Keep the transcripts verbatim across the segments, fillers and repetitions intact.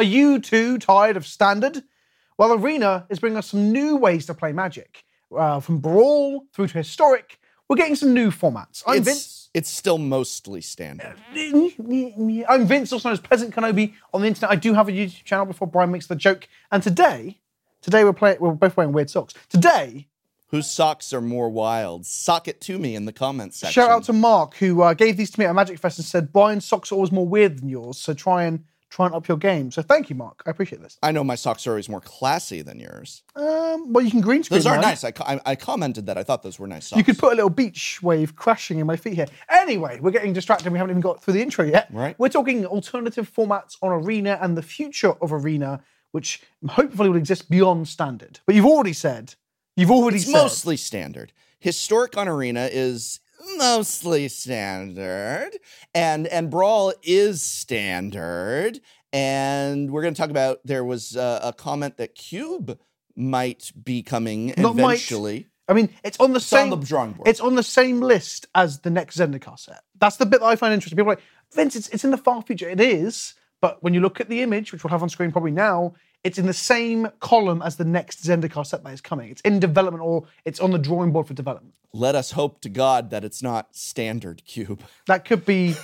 Are you too tired of Standard? Well, Arena is bringing us some new ways to play Magic. Uh, from Brawl through to Historic, we're getting some new formats. I'm it's, Vince. It's still mostly Standard. I'm Vince, also known as Pleasant Kenobi on the internet. I do have a YouTube channel before Brian makes the joke. And today, today we're, play, we're both wearing weird socks. Today... Whose socks are more wild? Sock it to me in the comments section. Shout out to Mark, who uh, gave these to me at Magic Fest and said, Brian's socks are always more weird than yours, so try and try and up your game. So thank you, Mark. I appreciate this. I know my socks are always more classy than yours. Um, well, you can green screen. Those are right? nice. I, co- I I commented that. I thought those were nice socks. You could put a little beach wave crashing in my feet here. Anyway, we're getting distracted. We haven't even got through the intro yet. Right. We're talking alternative formats on Arena and the future of Arena, which hopefully will exist beyond Standard. But you've already said... You've already it's said. mostly Standard. Historic on Arena is mostly Standard. And and Brawl is Standard. And we're going to talk about, there was a, a comment that Cube might be coming Not eventually. Might. I mean, it's on the it's same on the drawing board. It's on the same list as the next Zendikar set. That's the bit that I find interesting. People are like, Vince, it's, it's in the far future. It is. But when you look at the image, which we'll have on screen probably now, it's in the same column as the next Zendikar set that is coming. It's in development, or it's on the drawing board for development. Let us hope to God that it's not Standard Cube. That could be...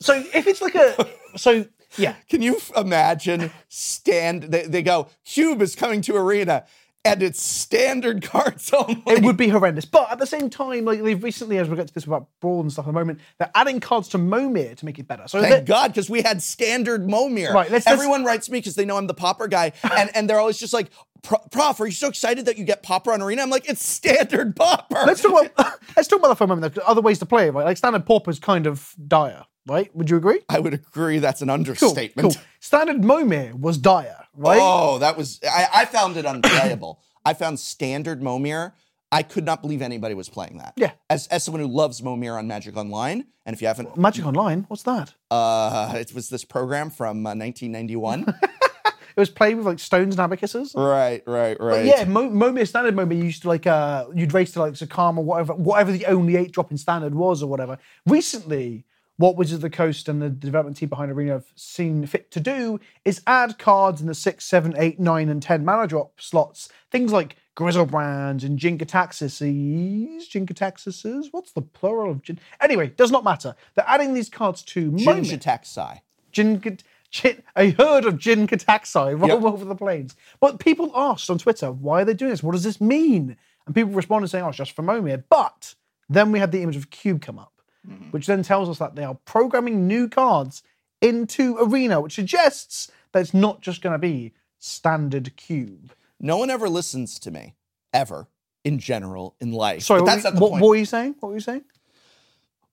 So if it's like a... So, yeah. Can you imagine stand... They, they go, Cube is coming to Arena, and it's Standard cards only. It would be horrendous. But at the same time, like they've recently, as we'll get to this about Brawl and stuff in a moment, they're adding cards to Momir to make it better. So Thank God, because we had Standard Momir. Right, let's, Everyone let's... writes me because they know I'm the Pauper guy, and, and they're always just like, Prof, are you so excited that you get Pauper on Arena? I'm like, it's Standard Pauper. Let's talk about, let's talk about that for a moment, though, other ways to play it, right? Like, Standard Pauper is kind of dire, right? Would you agree? I would agree that's an understatement. Cool, cool. Standard Momir was dire, right? Oh, that was... I, I found it unplayable. I found Standard Momir... I could not believe anybody was playing that. Yeah. As as someone who loves Momir on Magic Online, and if you haven't... Magic Online? What's that? Uh, it was this program from uh, nineteen ninety-one. It was played with like stones and abacuses. Right, right, right. But yeah, Mo- Momir, Standard Momir, you used to like, uh, you'd race to like Zakama, whatever, whatever the only eight drop in Standard was or whatever. Recently, what Wizards of the Coast and the development team behind Arena have seen fit to do is add cards in the six, seven, eight, nine, and ten mana drop slots. Things like Griselbrand and Jinkataxis. Jinkataxis? What's the plural of Jin? Anyway, does not matter. They're adding these cards to Momir. Jinkataxi. Jinkataxi. Jin, a herd of Jinkataxi roll yep. over the plains. But people asked on Twitter, why are they doing this? What does this mean? And people responded saying, oh, it's just for Momir. But then we had the image of Cube come up, mm-hmm. which then tells us that they are programming new cards into Arena, which suggests that it's not just going to be Standard Cube. No one ever listens to me, ever, in general, in life. Sorry, but that's what, not the what, point. what were you saying? What were you saying?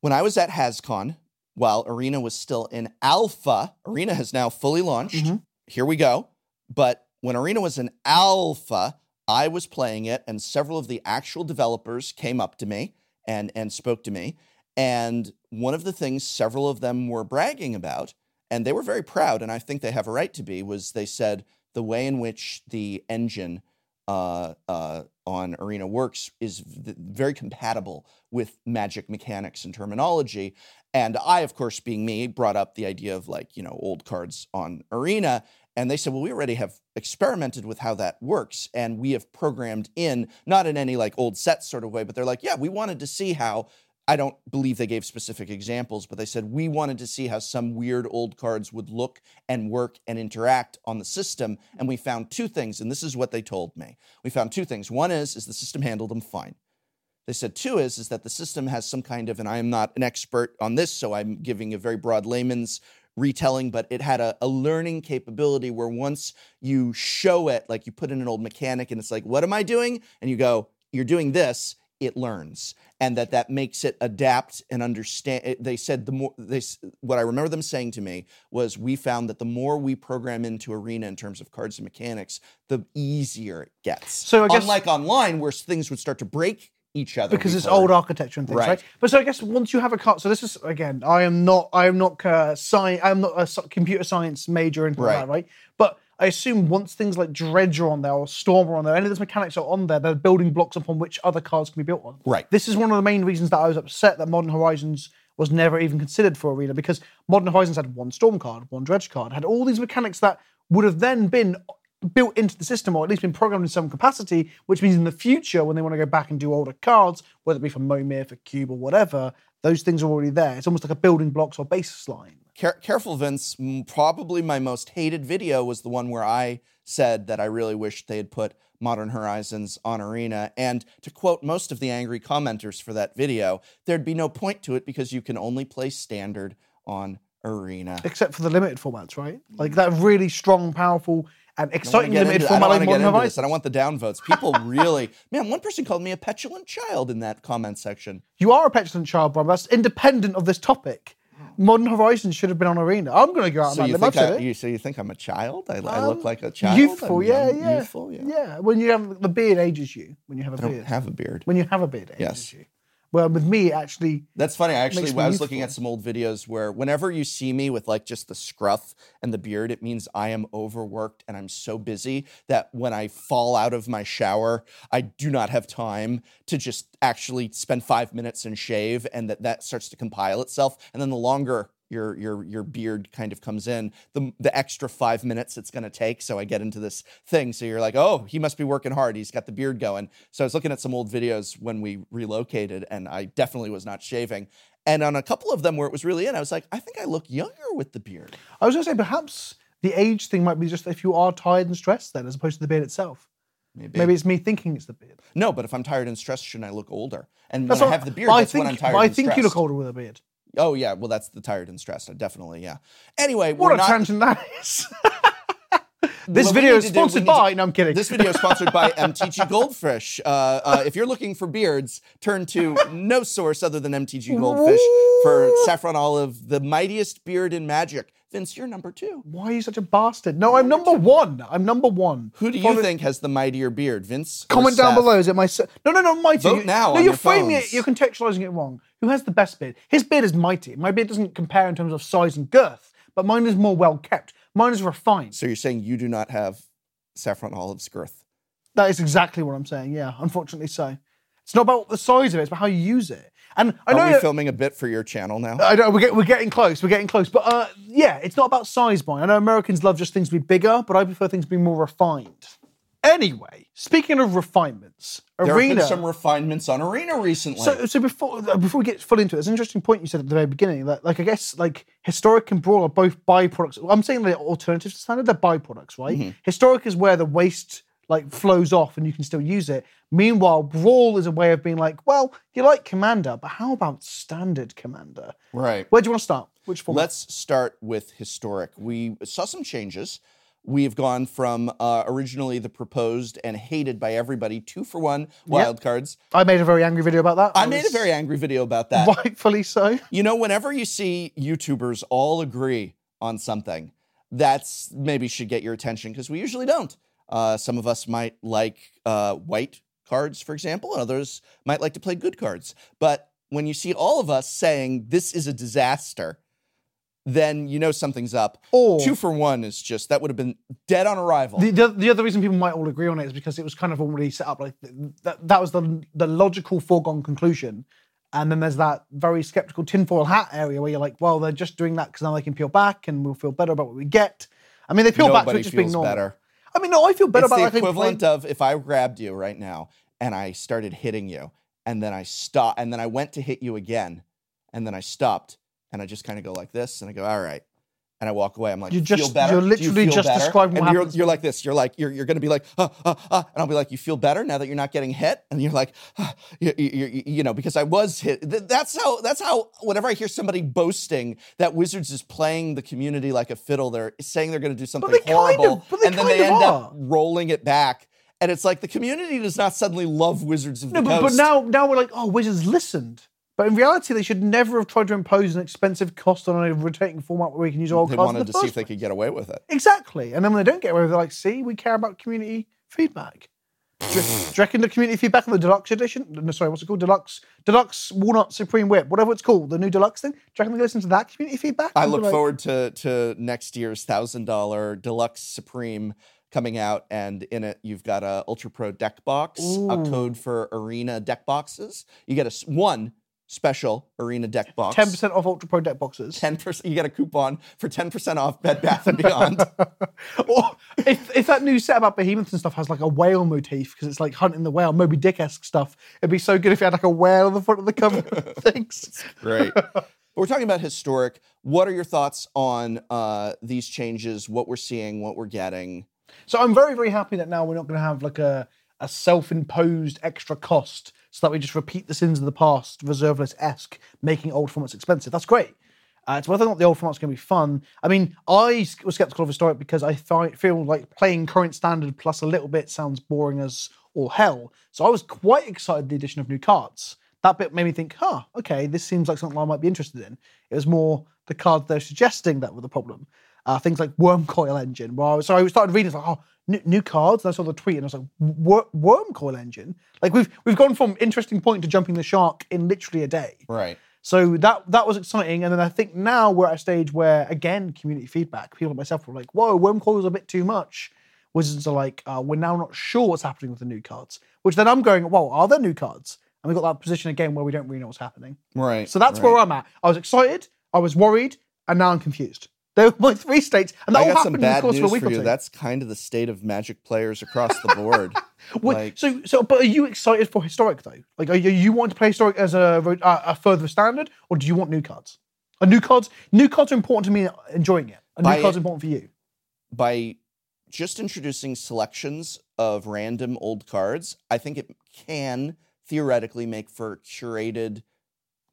When I was at HasCon, while Arena was still in alpha, Arena has now fully launched. Mm-hmm. Here we go. But when Arena was in alpha, I was playing it, and several of the actual developers came up to me and, and spoke to me. And one of the things several of them were bragging about, and they were very proud, and I think they have a right to be, was they said the way in which the engine uh, uh, on Arena works is v- very compatible with Magic mechanics and terminology. And I, of course, being me, brought up the idea of like, you know, old cards on Arena. And they said, well, we already have experimented with how that works. And we have programmed in, not in any like old set sort of way, but they're like, yeah, we wanted to see how, I don't believe they gave specific examples, but they said, we wanted to see how some weird old cards would look and work and interact on the system. And we found two things. And this is what they told me. We found two things. One is, is the system handled them fine. They said, two is, is that the system has some kind of, and I am not an expert on this, so I'm giving a very broad layman's retelling, but it had a, a learning capability where once you show it, like you put in an old mechanic and it's like, what am I doing? And you go, you're doing this, it learns. And that that makes it adapt and understand. They said the more, they, what I remember them saying to me was, we found that the more we program into Arena in terms of cards and mechanics, the easier it gets. So I guess, unlike online where things would start to break each other because before. It's old architecture and things, right. right? But so I guess once you have a card, so this is again, I am not, I am not uh, sci- I am not a computer science major and right. Like that, right? But I assume once things like Dredge are on there or Storm are on there, any of those mechanics are on there, they're building blocks upon which other cards can be built on. Right. This is one of the main reasons that I was upset that Modern Horizons was never even considered for Arena, because Modern Horizons had one Storm card, one Dredge card, had all these mechanics that would have then been built into the system, or at least been programmed in some capacity, which means in the future, when they want to go back and do older cards, whether it be for Momir, for Cube, or whatever, those things are already there. It's almost like a building blocks or baseline. Care- Careful, Vince. Probably my most hated video was the one where I said that I really wished they had put Modern Horizons on Arena. And to quote most of the angry commenters for that video, there'd be no point to it because you can only play Standard on Arena. Except for the limited formats, right? Like that really strong, powerful, and exciting limited into, format. I don't like want to get into this. I don't want the downvotes. People really... Man, one person called me a petulant child in that comment section. You are a petulant child, Bram. That's independent of this topic. Modern Horizons should have been on Arena. I'm going to go out so and love it. You, so you think I'm a child? I, um, I look like a child? Youthful, yeah, young, yeah. Youthful, yeah. Yeah, when you have... The beard ages you. When you have a I beard. I don't have a beard. When you have a beard, it yes. ages you. Well, with me, actually... That's funny. I actually, I was youthful. looking at some old videos where whenever you see me with, like, just the scruff and the beard, it means I am overworked and I'm so busy that when I fall out of my shower, I do not have time to just actually spend five minutes and shave, and that, that starts to compile itself. And then the longer your your your beard kind of comes in, the the extra five minutes it's going to take. So I get into this thing. So you're like, oh, he must be working hard. He's got the beard going. So I was looking at some old videos when we relocated, and I definitely was not shaving. And on a couple of them where it was really in, I was like, I think I look younger with the beard. I was going to say, perhaps the age thing might be just if you are tired and stressed then, as opposed to the beard itself. Maybe. Maybe it's me thinking it's the beard. No, but if I'm tired and stressed, shouldn't I look older? And that's when not, I have the beard, I that's think, when I'm tired I and stressed. I think you look older with a beard. Oh, yeah. Well, that's the tired and stressed. Definitely, yeah. Anyway, what we're not... What a tangent that is. This well, video is sponsored do, by... To... No, I'm kidding. This video is sponsored by M T G Goldfish. Uh, uh, if you're looking for beards, turn to no source other than M T G Goldfish for Saffron Olive, the mightiest beard in magic. Vince, you're number two. Why are you such a bastard? No, I'm number, number one. I'm number one. Who do you Probably... think has the mightier beard, Vince? Comment down Seth? below. Is it my... No, no, no, mighty. Vote you, now No, on you're your framing phones. it. You're contextualizing it wrong. Who has the best beard? His beard is mighty. My beard doesn't compare in terms of size and girth, but mine is more well-kept. Mine is refined. So you're saying you do not have Saffron Olive's girth? That is exactly what I'm saying, yeah. Unfortunately so. It's not about the size of it, it's about how you use it. And I know Are we that, filming a bit for your channel now? I know, we're, get, we're getting close, we're getting close. But uh, yeah, it's not about size, mine. I know Americans love just things to be bigger, but I prefer things to be more refined. Anyway, speaking of refinements, Arena... There have been some refinements on Arena recently. So, so before before we get fully into it, there's an interesting point you said at the very beginning, that, like, I guess, like, Historic and Brawl are both byproducts. I'm saying they're alternatives to Standard, they're byproducts, right? Mm-hmm. Historic is where the waste, like, flows off and you can still use it. Meanwhile, Brawl is a way of being like, well, you like Commander, but how about Standard Commander? Right. Where do you want to start? Which format? Let's start with Historic. We saw some changes. We've gone from uh, originally the proposed and hated by everybody two for one wild yep. cards. I made a very angry video about that. I, I made a very angry video about that. Rightfully so. You know, whenever you see YouTubers all agree on something, that's maybe should get your attention because we usually don't. Uh, some of us might like uh, white cards, for example, and others might like to play good cards. But when you see all of us saying this is a disaster, then you know something's up. Or two for one is just, that would have been dead on arrival. The, the, the other reason people might all agree on it is because it was kind of already set up. Like that, that was the, the logical foregone conclusion. And then there's that very skeptical tinfoil hat area where you're like, well, they're just doing that because now they can peel back and we'll feel better about what we get. I mean, they peel Nobody back to it just being normal. Better. I mean, no, I feel better it's about it. It's the equivalent like, of if I grabbed you right now and I started hitting you and then I stopped and then I went to hit you again and then I stopped. And I just kind of go like this, and I go, all right. And I walk away. I'm like, you just, feel better? You're literally you just better? describing what and you're, you're like this. You're like, you're, you're going to be like, ah, ah, ah. And I'll be like, you feel better now that you're not getting hit? And you're like, ah, you, you, you know, because I was hit. That's how, that's how, whenever I hear somebody boasting that Wizards is playing the community like a fiddle, they're saying they're going to do something but they horrible. Kind of, but they and then kind they of end are. up rolling it back. And it's like, the community does not suddenly love Wizards of the no, but, Coast. But now, now we're like, oh, Wizards listened. But in reality, they should never have tried to impose an expensive cost on a rotating format where we can use all cards. They wanted to see if they could get away with it. Exactly. And then when they don't get away with it, they're like, see, we care about community feedback. Do you reckon the community feedback on the deluxe edition? No, sorry, what's it called? Deluxe, deluxe Walnut Supreme Whip, whatever it's called, the new deluxe thing. Do you reckon they listen to that community feedback? I look like... forward to, to next year's one thousand dollars Deluxe Supreme coming out, and in it you've got a Ultra Pro deck box, Ooh. a code for Arena deck boxes. You get a one special Arena deck box. ten percent off Ultra Pro deck boxes. ten percent. You get a coupon for ten percent off Bed Bath and Beyond. Or if, if that new set about Behemoth and stuff has like a whale motif, because it's like Hunting the Whale, Moby Dick-esque stuff, it'd be so good if you had like a whale on the front of the cover. Thanks. Great. We're talking about Historic. What are your thoughts on uh, these changes, what we're seeing, what we're getting? So I'm very, very happy that now we're not going to have like a, a self-imposed extra cost so that we just repeat the sins of the past, reserveless-esque, making old formats expensive. That's great. Uh, it's whether or not the old format's going to be fun. I mean, I was skeptical of Historic because I th- feel like playing current standard plus a little bit sounds boring as all hell. So I was quite excited the addition of new cards. That bit made me think, huh, okay, this seems like something I might be interested in. It was more the cards they're suggesting that were the problem. Uh, things like Wurmcoil Engine. Well, so I started reading, it's like, oh, new, new cards. And I saw the tweet, and I was like, Wurmcoil Engine. Like we've we've gone from interesting point to jumping the shark in literally a day. Right. So that that was exciting, and then I think now we're at a stage where again, community feedback. People like myself were like, whoa, Wurmcoil is a bit too much. Wizards are like, uh, we're now not sure what's happening with the new cards. Which then I'm going, well, are there new cards? And we got that position again where we don't really know what's happening. Right. So that's right. Where I'm at. I was excited. I was worried, and now I'm confused. They were my three states, and that I all happened in the course of a week or two. That's kind of the state of Magic players across the board. Well, like, so, so, but are you excited for Historic though? Like, are you, you want to play Historic as a, a a further standard, or do you want new cards? Are new cards, new cards are important to me. Enjoying it. Are new cards important for you? By just introducing selections of random old cards, I think it can theoretically make for curated,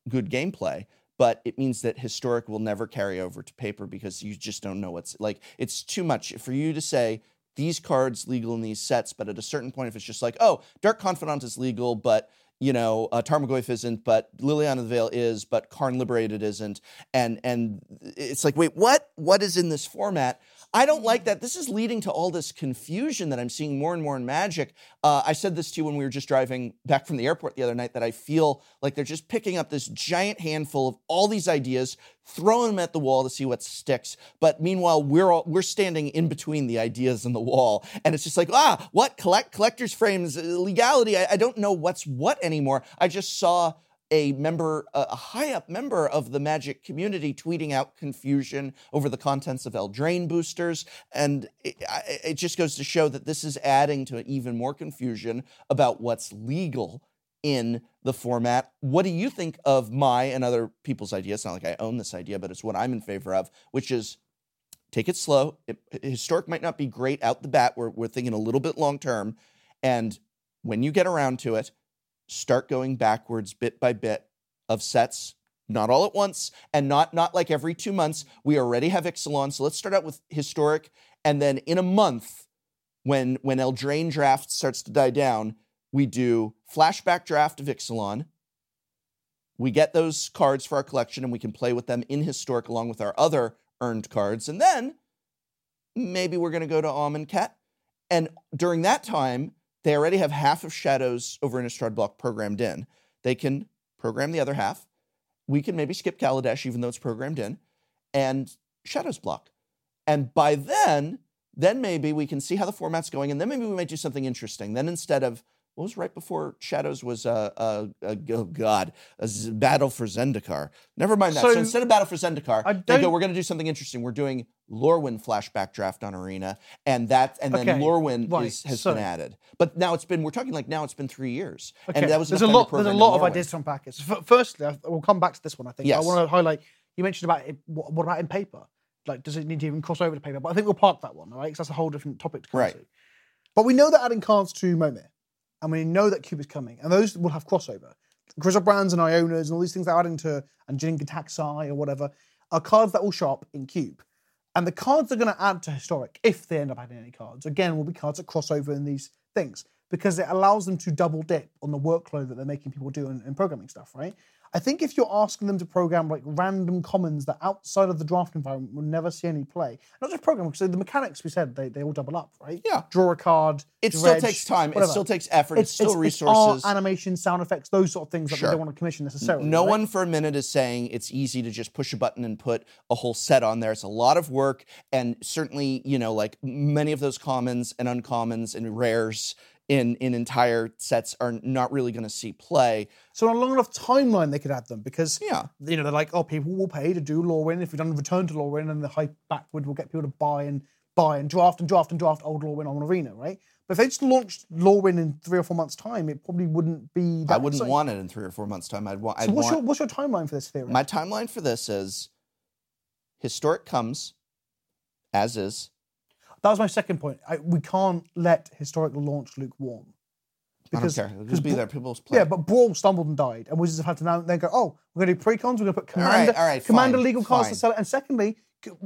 good gameplay. But it means that Historic will never carry over to paper because you just don't know what's... Like, it's too much for you to say, these cards legal in these sets, but at a certain point, if it's just like, oh, Dark Confidant is legal, but, you know, uh, Tarmogoyf isn't, but Liliana of the Veil is, but Karn Liberated isn't. And and it's like, wait, what? What is in this format? I don't like that. This is leading to all this confusion that I'm seeing more and more in Magic. Uh, I said this to you when we were just driving back from the airport the other night, that I feel like they're just picking up this giant handful of all these ideas, throwing them at the wall to see what sticks. But meanwhile, we're all, we're standing in between the ideas and the wall. And it's just like, ah, what? Collect, collector's frames, legality. I, I don't know what's what anymore. I just saw a member, a high-up member of the Magic community tweeting out confusion over the contents of Eldraine boosters, and it, it just goes to show that this is adding to even more confusion about what's legal in the format. What do you think of my and other people's idea? It's not like I own this idea, but it's what I'm in favor of, which is take it slow. It, Historic might not be great out the bat. We're, we're thinking a little bit long-term, and when you get around to it, start going backwards bit by bit of sets, not all at once, and not not like every two months. We already have Ixalan, so let's start out with Historic, and then in a month, when when Eldraine draft starts to die down, we do flashback draft of Ixalan. We get those cards for our collection, and we can play with them in Historic along with our other earned cards, and then maybe we're going to go to Amonkhet, and during that time, they already have half of Shadows over Innistrad block programmed in. They can program the other half. We can maybe skip Kaladesh, even though it's programmed in, and Shadows block. And by then, then maybe we can see how the format's going, and then maybe we might do something interesting. Then instead of, what was right before Shadows was, uh, uh, uh, oh God, a Z- Battle for Zendikar. Never mind that. So, so instead of Battle for Zendikar, they go, we're going to do something interesting. We're doing Lorwyn flashback draft on Arena, and that, and then okay, Lorwyn right, is, has so. been added. But now it's been, we're talking like now it's been three years. Okay. And that was there's a lot, there's a lot of ideas to unpack it. So f- firstly, I, we'll come back to this one, I think. Yes. I want to highlight, you mentioned about, it, what, what about in paper? Like, does it need to even cross over to paper? But I think we'll park that one, all right? Because that's a whole different topic to come right. to. But we know that adding cards to Momir, and we know that Cube is coming, and those will have crossover. Griselbrands and Ionas and all these things they're adding to, and Jinkataxis or whatever, are cards that will show up in Cube. And the cards they're going to add to Historic, if they end up adding any cards, again, will be cards that cross over in these things, because it allows them to double dip on the workload that they're making people do in, in programming stuff, right? I think if you're asking them to program like random commons that outside of the draft environment will never see any play, not just program, because the mechanics we said, they, they all double up, right? Yeah. Draw a card, It dredge, still takes time. Whatever. It still takes effort. It's, it's still it's, resources. It's art, animation, sound effects, those sort of things that sure. they don't want to commission necessarily. No right? one for a minute is saying it's easy to just push a button and put a whole set on there. It's a lot of work, and certainly, you know, like many of those commons and uncommons and rares in in entire sets are not really going to see play. So on a long enough timeline, they could add them because yeah. you know they're like, oh, people will pay to do Lorwyn. If we don't return to Lorwyn, and the hype backward will get people to buy and buy and draft and draft and draft old Lorwyn on Arena, right? But if they just launched Lorwyn in three or four months' time, it probably wouldn't be that I wouldn't exciting. want it in three or four months' time. I'd, wa- I'd so what's want... So what's your timeline for this theory? My timeline for this is Historic comes as is. That was my second point. I, we can't let Historic launch lukewarm. Because, I don't care. It'll just be Bra- there. People's play. Yeah, but Brawl stumbled and died. And Wizards have had to now then go, oh, we're going to do pre-cons. We're going to put Commander, all right, all right, Commander fine, legal cards to sell it. And secondly,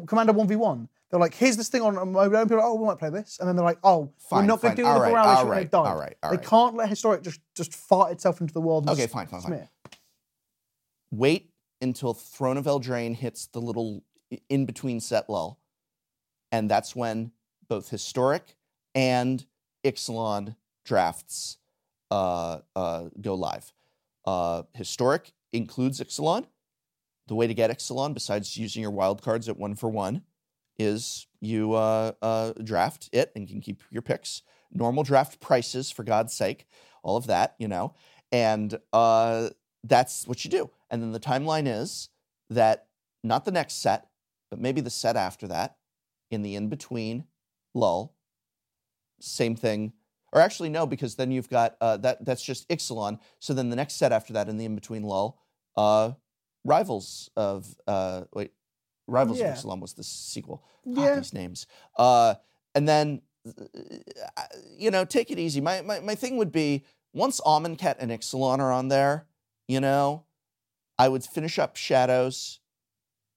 Commander one v one. They're like, here's this thing on my own. People are like, oh, we might play this. And then they're like, oh, fine, we're not going to do all the right, Borealis when right, they die. All right, all right. They can't let Historic just, just fart itself into the world. And okay, just fine, fine, smear. fine. Wait until Throne of Eldraine hits the little in-between set lull. And that's when both Historic and Ixalan drafts uh, uh, go live. Uh, Historic includes Ixalan. The way to get Ixalan, besides using your wild cards at one for one, is you uh, uh, draft it and can keep your picks. Normal draft prices, for God's sake, all of that, you know. And uh, that's what you do. And then the timeline is that not the next set, but maybe the set after that, in the in-between lull, same thing. Or actually, no, because then you've got, uh, that. that's just Ixalan. So then the next set after that, in the in-between lull, uh, Rivals of, uh, wait, Rivals yeah. of Ixalan was the sequel. Yeah. Ah, these names. Uh, and then, you know, take it easy. My, my, my thing would be, once Amonkhet and Ixalan are on there, you know, I would finish up Shadows.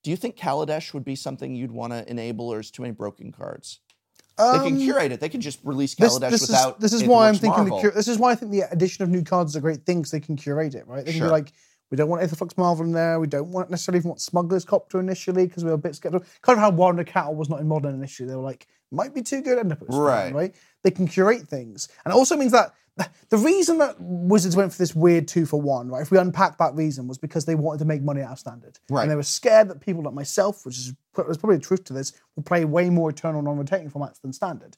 Do you think Kaladesh would be something you'd want to enable, or is too many broken cards? Um, they can curate it. They can just release Kaladesh this, this without. Is, this is why I'm thinking. The, this is why I think the addition of new cards is a great thing, because they can curate it, right? They sure. can be like, we don't want Aetherflux Marvel in there. We don't want necessarily even want Smuggler's Copter initially, because we were a bit skeptical. Kind of how Wild and the Cattle was not in Modern initially. They were like, might be too good. End up at right. Storm, right. They can curate things, and it also means that the reason that Wizards went for this weird two for one, right, if we unpack that reason, was because they wanted to make money out of Standard. Right. And they were scared that people like myself, which is there's probably the truth to this, will play way more Eternal non-rotating formats than Standard.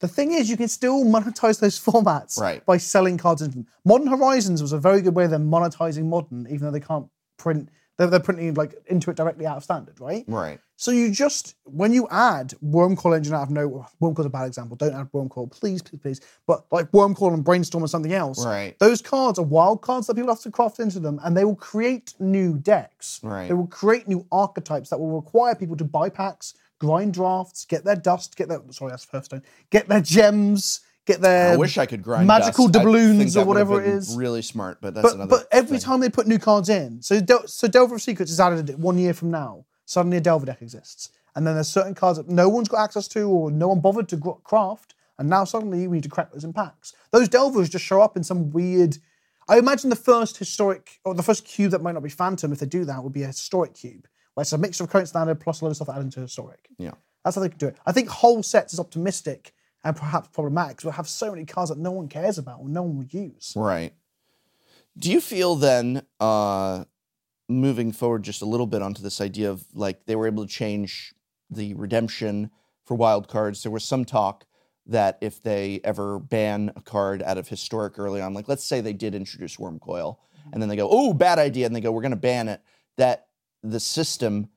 The thing is, you can still monetize those formats right. by selling cards into them. Modern Horizons was a very good way of them monetizing Modern, even though they can't print, they're, they're printing like into it directly out of Standard, right? Right. So you just, when you add Wurmcoil Engine out of nowhere, Wurmcoil's a bad example, don't add Wurmcoil, please, please, please, but like Wurmcoil and Brainstorm or something else, right. those cards are wild cards that people have to craft into them, and they will create new decks. Right. They will create new archetypes that will require people to buy packs, grind drafts, get their dust, get their, sorry, that's first stone, get their gems, get their I wish I could grind magical dust. doubloons or whatever it is. Really smart, but that's but, another But every thing. time they put new cards in, so, Del- so Delver of Secrets is added one year from now. Suddenly a Delver deck exists. And then there's certain cards that no one's got access to or no one bothered to craft, and now suddenly we need to crack those in packs. Those Delvers just show up in some weird... I imagine the first Historic, or the first cube that might not be Phantom, if they do that, would be a Historic cube, where it's a mixture of current Standard plus a lot of stuff added into Historic. Yeah. That's how they can do it. I think whole sets is optimistic and perhaps problematic, because we'll have so many cards that no one cares about or no one will use. Right. Do you feel then... Uh... moving forward just a little bit onto this idea of, like, they were able to change the redemption for wild cards. There was some talk that if they ever ban a card out of Historic early on, like, let's say they did introduce Wurmcoil, and then they go, oh, bad idea, and they go, we're going to ban it, that the system,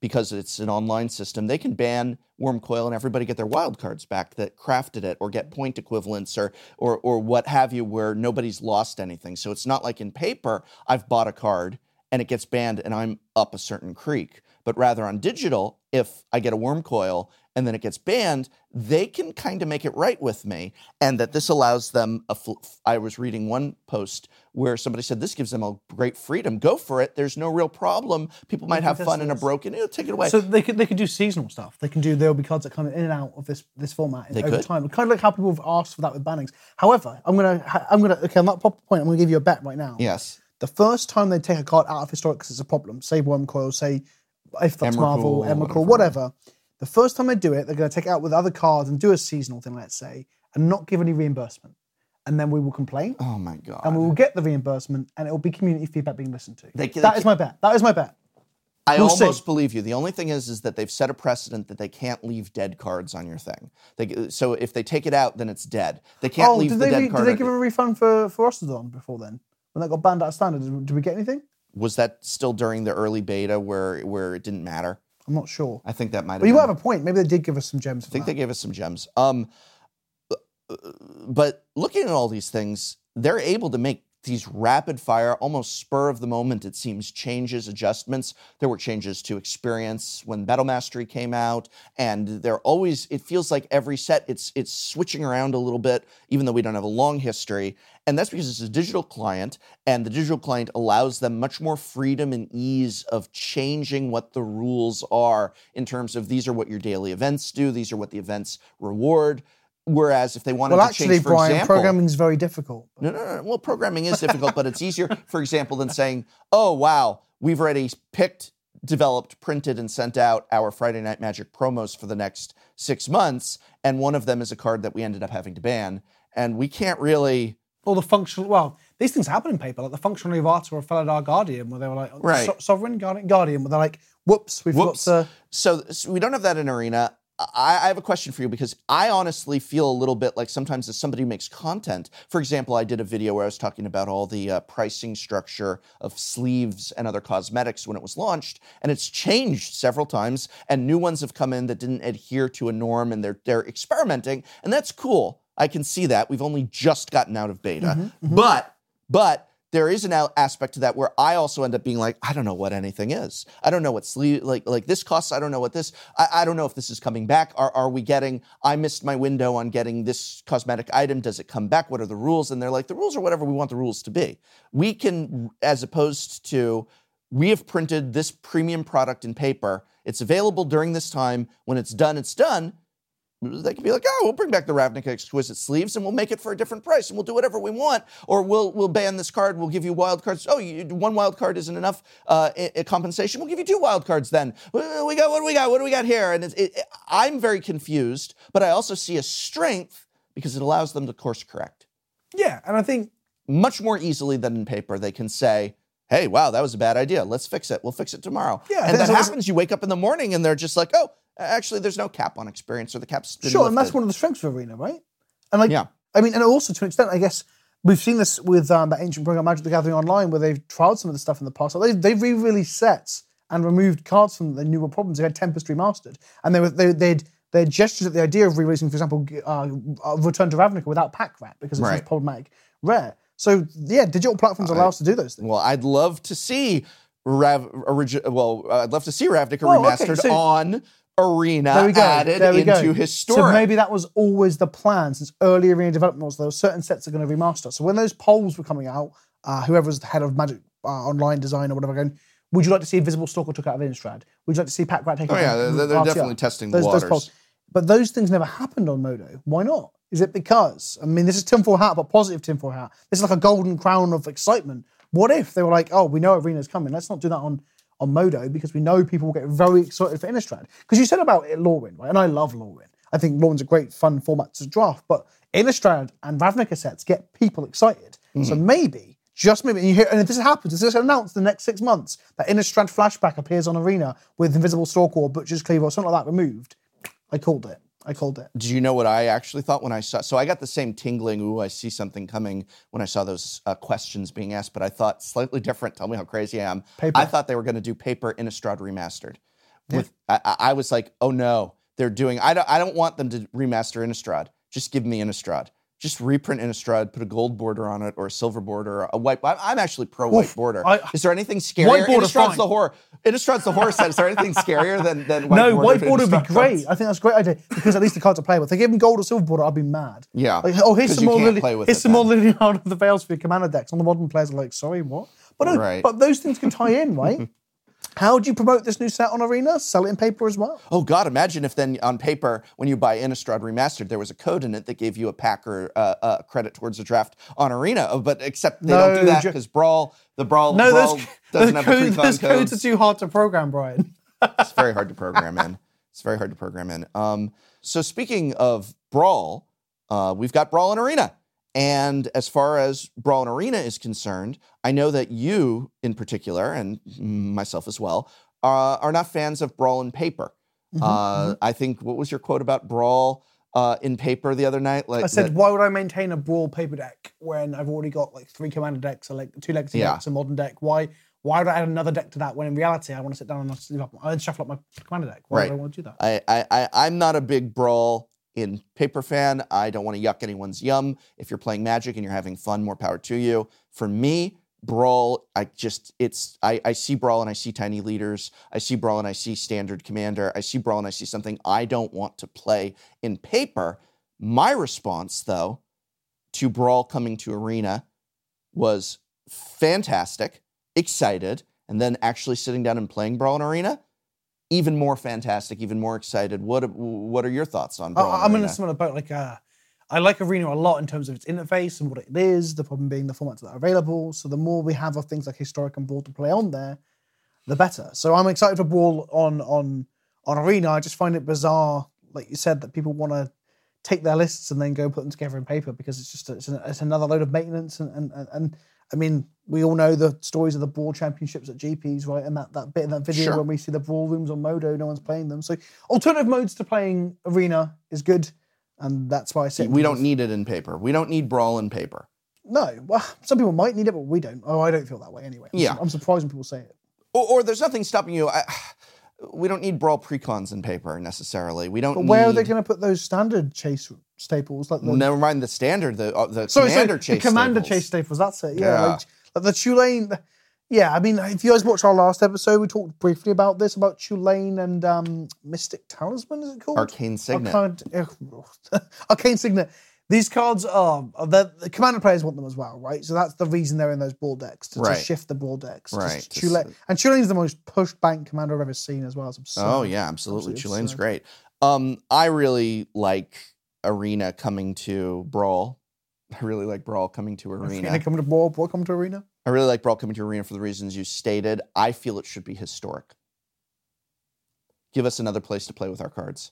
because it's an online system, they can ban Wurmcoil and everybody get their wild cards back that crafted it, or get point equivalents, or or or what have you, where nobody's lost anything. So it's not like in paper, I've bought a card, and it gets banned, and I'm up a certain creek. But rather on digital, if I get a Wurmcoil and then it gets banned, they can kind of make it right with me, and that this allows them, a fl- I was reading one post where somebody said, this gives them a great freedom. Go for it. There's no real problem. People might have fun in a broken, it'll take it away. So they could they could do seasonal stuff. They can do, there'll be cards that come in and out of this this format they over could. time. Kind of like how people have asked for that with bannings. However, I'm going to, I'm going to, okay, on that point, I'm going to give you a bet right now. Yes. The first time they take a card out of Historic because it's a problem, say Wurmcoil, say if that's Marvel, Emrakul, whatever, the first time they do it, they're going to take it out with other cards and do a seasonal thing, let's say, and not give any reimbursement. And then we will complain. Oh, my God. And we will get the reimbursement, and it will be community feedback being listened to. They, they, that is my bet. That is my bet. I we'll almost see. believe you. The only thing is, is that they've set a precedent that they can't leave dead cards on your thing. They, so if they take it out, then it's dead. They can't oh, leave the they, dead card. Did they give a refund for for Rostodon before then? When that got banned out of standard, did, did we get anything? Was that still during the early beta where where it didn't matter? I'm not sure. I think that might. Have well, you been. have a point. Maybe they did give us some gems. I think that. they gave us some gems. Um, but looking at all these things, they're able to make these rapid fire, almost spur of the moment, it seems, changes, adjustments. There were changes to experience when Battle Mastery came out, and they're always, it feels like every set it's it's switching around a little bit, even though we don't have a long history. And that's because it's a digital client, and the digital client allows them much more freedom and ease of changing what the rules are in terms of these are what your daily events do, these are what the events reward. Whereas if they wanted well, to actually, change, for Brian, example... Well, actually, Brian, programming is very difficult. No, no, no. Well, programming is difficult, but it's easier, for example, than saying, oh, wow, we've already picked, developed, printed, and sent out our Friday Night Magic promos for the next six months, and one of them is a card that we ended up having to ban, and we can't really... All the functional... Well, these things happen in paper, like the Functional Rivata or Felidar Guardian, where they were like, right. so- Sovereign Guardian, Guardian, where they're like, whoops, we've whoops. got to... So, so we don't have that in Arena. I have a question for you, because I honestly feel a little bit like sometimes as somebody makes content, for example, I did a video where I was talking about all the uh, pricing structure of sleeves and other cosmetics when it was launched, and it's changed several times, and new ones have come in that didn't adhere to a norm, and they're they're experimenting, and that's cool. I can see that. We've only just gotten out of beta. Mm-hmm, mm-hmm. But, but... there is an aspect to that where I also end up being like, I don't know what anything is. I don't know what sleeve, like like this costs. I don't know what this, I, I don't know if this is coming back. Are, are we getting, I missed my window on getting this cosmetic item. Does it come back? What are the rules? And they're like, the rules are whatever we want the rules to be. We can, as opposed to, we have printed this premium product in paper. It's available during this time. When it's done, it's done. They could be like, oh, we'll bring back the Ravnica Exquisite Sleeves and we'll make it for a different price and we'll do whatever we want. Or we'll we'll ban this card. We'll give you wild cards. Oh, you, one wild card isn't enough uh, a, a compensation. We'll give you two wild cards then. We got, what do we got? What do we got here? And it's, it, I'm very confused, but I also see a strength because it allows them to course correct. Yeah, and I think much more easily than in paper, they can say, hey, wow, that was a bad idea. Let's fix it. We'll fix it tomorrow. Yeah, and that happens. Always- you wake up in the morning and they're just like, oh, actually, there's no cap on experience, or the cap's been lifted. Sure, and that's one of the strengths of Arena, right? And like, yeah. I mean, and also to an extent, I guess we've seen this with um, that ancient program Magic the Gathering Online, where they've trialed some of the stuff in the past. Like, they, they've re-released sets and removed cards from the newer problems. They had Tempestry mastered, and they were they they'd they gestured at the idea of re-releasing, for example, uh, Return to Ravnica without Pack Rat because it's right. problematic rare. So yeah, digital platforms uh, allow us to do those things. Well, I'd love to see Rav origi- well, uh, I'd love to see Ravnica oh, remastered okay, so- on. Arena added into go. Historic. So maybe that was always the plan since early Arena development was there were certain sets are going to remaster. So when those polls were coming out, uh, whoever was the head of Magic uh, Online design or whatever, going, would you like to see Invisible Stalker took out of Innistrad? Would you like to see Pack Rat take oh, out yeah, of Innistrad? They're, they're definitely testing those, the waters. Those polls. But those things never happened on Modo. Why not? Is it because, I mean, this is tinfoil hat, but positive tinfoil hat. This is like a golden crown of excitement. What if they were like, oh, we know Arena's coming. Let's not do that on on Modo, because we know people will get very excited for Innistrad. Because you said about it, Lorwyn, right? And I love Lorwyn. I think Lorwyn's a great, fun format to draft, but Innistrad and Ravnica sets get people excited. Mm-hmm. So maybe, just maybe, and, you hear, and if this happens, if this is announced in the next six months, that Innistrad flashback appears on Arena with Invisible Stalker or Butcher's Cleaver or something like that removed. I called it. I called it. Do you know what I actually thought when I saw... So I got the same tingling, ooh, I see something coming when I saw those uh, questions being asked, but I thought slightly different. Tell me how crazy I am. Paper. I thought they were going to do Paper Innistrad Remastered. With yeah. I, I was like, oh no, they're doing... I don't, I don't want them to remaster Innistrad. Just give me Innistrad. Just reprint Innistrad, put a gold border on it or a silver border, or a white... I'm actually pro-white Oof, border. I, Is there anything scarier? White border's Innistrad's fine. the horror. Innistrad's the horror set. Is there anything scarier than, than white no, border? No, white border would be great. Cards? I think that's a great idea, because at least the cards are playable. If they gave him gold or silver border, I'd be mad. Yeah. Like, oh, here's some more Lily li- out of the Veils for your Commander decks. And the modern players are like, sorry, what? But no, right. But those things can tie in, right? How do you promote this new set on Arena? Sell it in paper as well? Oh, God, imagine if then on paper, when you buy Innistrad Remastered, there was a code in it that gave you a pack or uh, uh, credit towards a draft on Arena. Oh, but except they no, don't do that because Brawl, the Brawl, no, Brawl those, doesn't those have code, a pre-con those codes. codes are too hard to program, Brian. It's very hard to program in. It's very hard to program in. Um, so speaking of Brawl, uh, we've got Brawl in Arena. And as far as Brawl in Arena is concerned, I know that you in particular, and myself as well, uh, are not fans of Brawl and Pauper. Mm-hmm, uh, mm-hmm. I think, what was your quote about Brawl uh, in Pauper the other night? Like I said, that, why would I maintain a Brawl Pauper deck when I've already got like three Commander decks, or, like, two Legacy yeah. decks, a Modern deck? Why Why would I add another deck to that when in reality I want to sit down and up, I'd shuffle up my Commander deck? Why right. would I want to do that? I, I, I, I'm not a big Brawl in Pauper fan. I don't want to yuck anyone's yum. If you're playing Magic and you're having fun, more power to you. For me, Brawl, I just, it's, I, I see Brawl and I see Tiny Leaders. I see Brawl and I see Standard Commander. I see Brawl and I see something I don't want to play in Pauper. My response, though, to Brawl coming to Arena was fantastic, excited, and then actually sitting down and playing Brawl in Arena, even more fantastic, even more excited. What What are your thoughts on Brawl? I'm in a similar boat. Like, uh, I like Arena a lot in terms of its interface and what it is, the problem being the formats that are available. So the more we have of things like Historic and Brawl to play on there, the better. So I'm excited for Brawl on on on Arena. I just find it bizarre, like you said, that people want to take their lists and then go put them together in Pauper, because it's just a, it's, an, it's another load of maintenance. And, and, and, and I mean, we all know the stories of the Brawl championships at G Ps, right? And that, that bit in that video sure. when we see the Brawl rooms on Modo, no one's playing them. So alternative modes to playing Arena is good. And that's why I say we don't need it in Pauper. We don't need Brawl in Pauper. No, well, some people might need it, but we don't. Oh, I don't feel that way anyway. I'm, yeah. su- I'm surprised when people say it. Or, or there's nothing stopping you. I, we don't need Brawl precons in Pauper necessarily. We don't. But where need... are they going to put those standard chase staples? Like the... well, never mind the standard. The uh, the sorry, commander sorry, chase. The commander staples. chase staples. That's it. Yeah, yeah. Like, like the Chulane. The... Yeah, I mean, if you guys watched our last episode, we talked briefly about this, about Chulane and um, Mystic Talisman, is it called? Arcane Signet. Arcane, uh, Arcane Signet. These cards are, are the Commander players want them as well, right? So that's the reason they're in those Brawl decks, to, right. to shift the Brawl decks. Right. Chulane. And Chulane's the most pushed bank Commander I've ever seen as well. It's absurd. Oh, yeah, absolutely. absolutely Chulane's great. Um, I really like Arena coming to Brawl. I really like Brawl coming to Arena. Arena coming to Brawl, Brawl coming to Arena? I really like Brawl coming to Arena for the reasons you stated. I feel it should be Historic. Give us another place to play with our cards.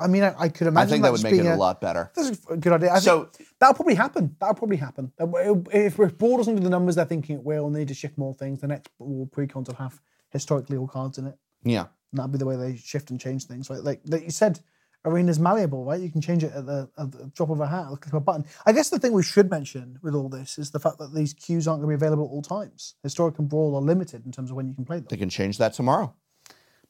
I mean, I, I could imagine. I think that, that would make it a, a lot better. That's a good idea. I so think that'll probably happen. That'll probably happen. If, if Brawl doesn't do the numbers they're thinking it will, and they need to shift more things, the next Brawl precons will have historically all cards in it. Yeah, and that'll be the way they shift and change things. Right, like, like you said, Arena's malleable, right? You can change it at the, at the drop of a hat, click of a button. I guess the thing we should mention with all this is the fact that these queues aren't going to be available at all times. Historic and Brawl are limited in terms of when you can play them. They can change that tomorrow.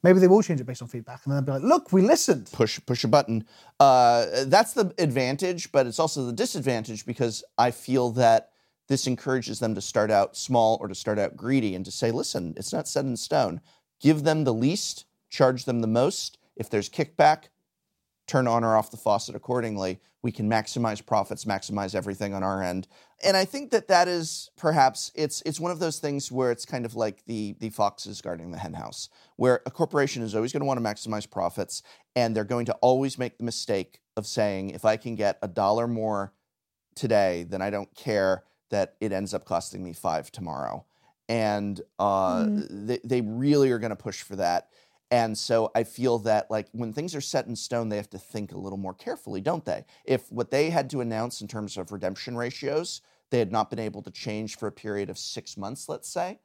Maybe they will change it based on feedback, and then they'll be like, look, we listened. Push push a button. Uh, that's the advantage, but it's also the disadvantage, because I feel that this encourages them to start out small or to start out greedy and to say, listen, it's not set in stone. Give them the least, charge them the most. If there's kickback, turn on or off the faucet accordingly. We can maximize profits, maximize everything on our end. And I think that that is perhaps, it's it's one of those things where it's kind of like the, the foxes guarding the hen house, where a corporation is always going to want to maximize profits, and they're going to always make the mistake of saying, if I can get a dollar more today, then I don't care that it ends up costing me five tomorrow. And uh, mm. they, they really are going to push for that. And so I feel that, like, when things are set in stone, they have to think a little more carefully, don't they? If what they had to announce in terms of redemption ratios, they had not been able to change for a period of six months, let's say,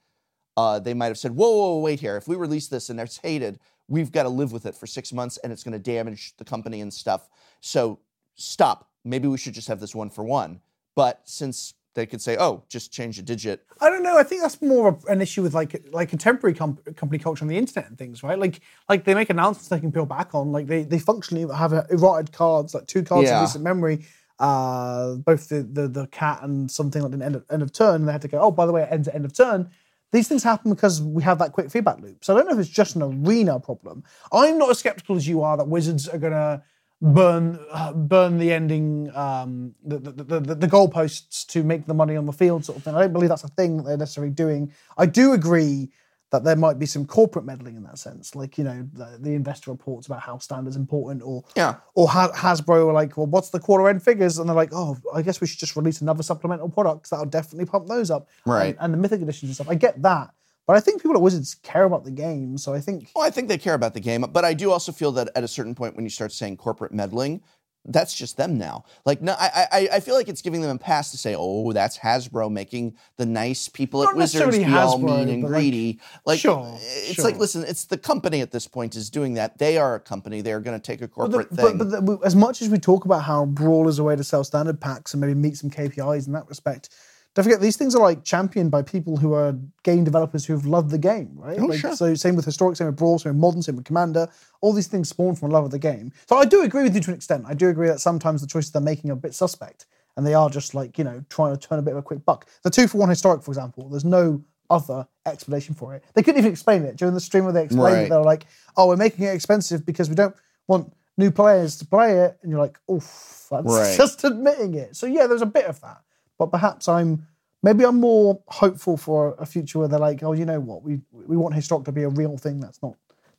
uh, they might have said, whoa, whoa, wait here. If we release this and it's hated, we've got to live with it for six months and it's going to damage the company and stuff. So stop. Maybe we should just have this one for one. But since they could say, oh, just change a digit. I don't know. I think that's more of an issue with like like contemporary com- company culture on the internet and things, right? Like like they make announcements they can peel back on. Like they, they functionally have eroded cards, like two cards yeah. in recent memory, uh, both the, the the cat and something like an end of, end of turn. And they had to go, oh, by the way, it ends at end of turn. These things happen because we have that quick feedback loop. So I don't know if it's just an Arena problem. I'm not as skeptical as you are that Wizards are going to burn uh, burn the ending, um, the, the, the, the goalposts to make the money on the field sort of thing. I don't believe that's a thing that they're necessarily doing. I do agree that there might be some corporate meddling in that sense, like, you know, the, the investor reports about how standard's important, or yeah. or Hasbro are like, well, what's the quarter end figures? And they're like, oh, I guess we should just release another supplemental product because that'll definitely pump those up. Right. And, and the mythic editions and stuff. I get that. But I think people at Wizards care about the game, so I think... Well, I think they care about the game, but I do also feel that at a certain point when you start saying corporate meddling, that's just them now. Like, no, I, I I feel like it's giving them a pass to say, oh, that's Hasbro making the nice people at Not Wizards be Hasbro, all mean and greedy. Like, like sure, it's sure. like, listen, it's the company at this point is doing that. They are a company. They are going to take a corporate but the, thing. But, but the, as much as we talk about how Brawl is a way to sell standard packs and maybe meet some K P Is in that respect, don't forget these things are like championed by people who are game developers who've loved the game, right? Oh, like, sure. So same with Historic, same with Brawl, same with Modern, same with Commander. All these things spawn from a love of the game. So I do agree with you to an extent. I do agree that sometimes the choices they're making are a bit suspect, and they are just like, you know, trying to turn a bit of a quick buck. The two for one Historic, for example, there's no other explanation for it. They couldn't even explain it during the stream where they explained right. it. They were like, "Oh, we're making it expensive because we don't want new players to play it," and you're like, "Oof, that's right. just admitting it." So yeah, there's a bit of that. But perhaps I'm, maybe I'm more hopeful for a future where they're like, oh, you know what, we we want Historic to be a real thing. That's not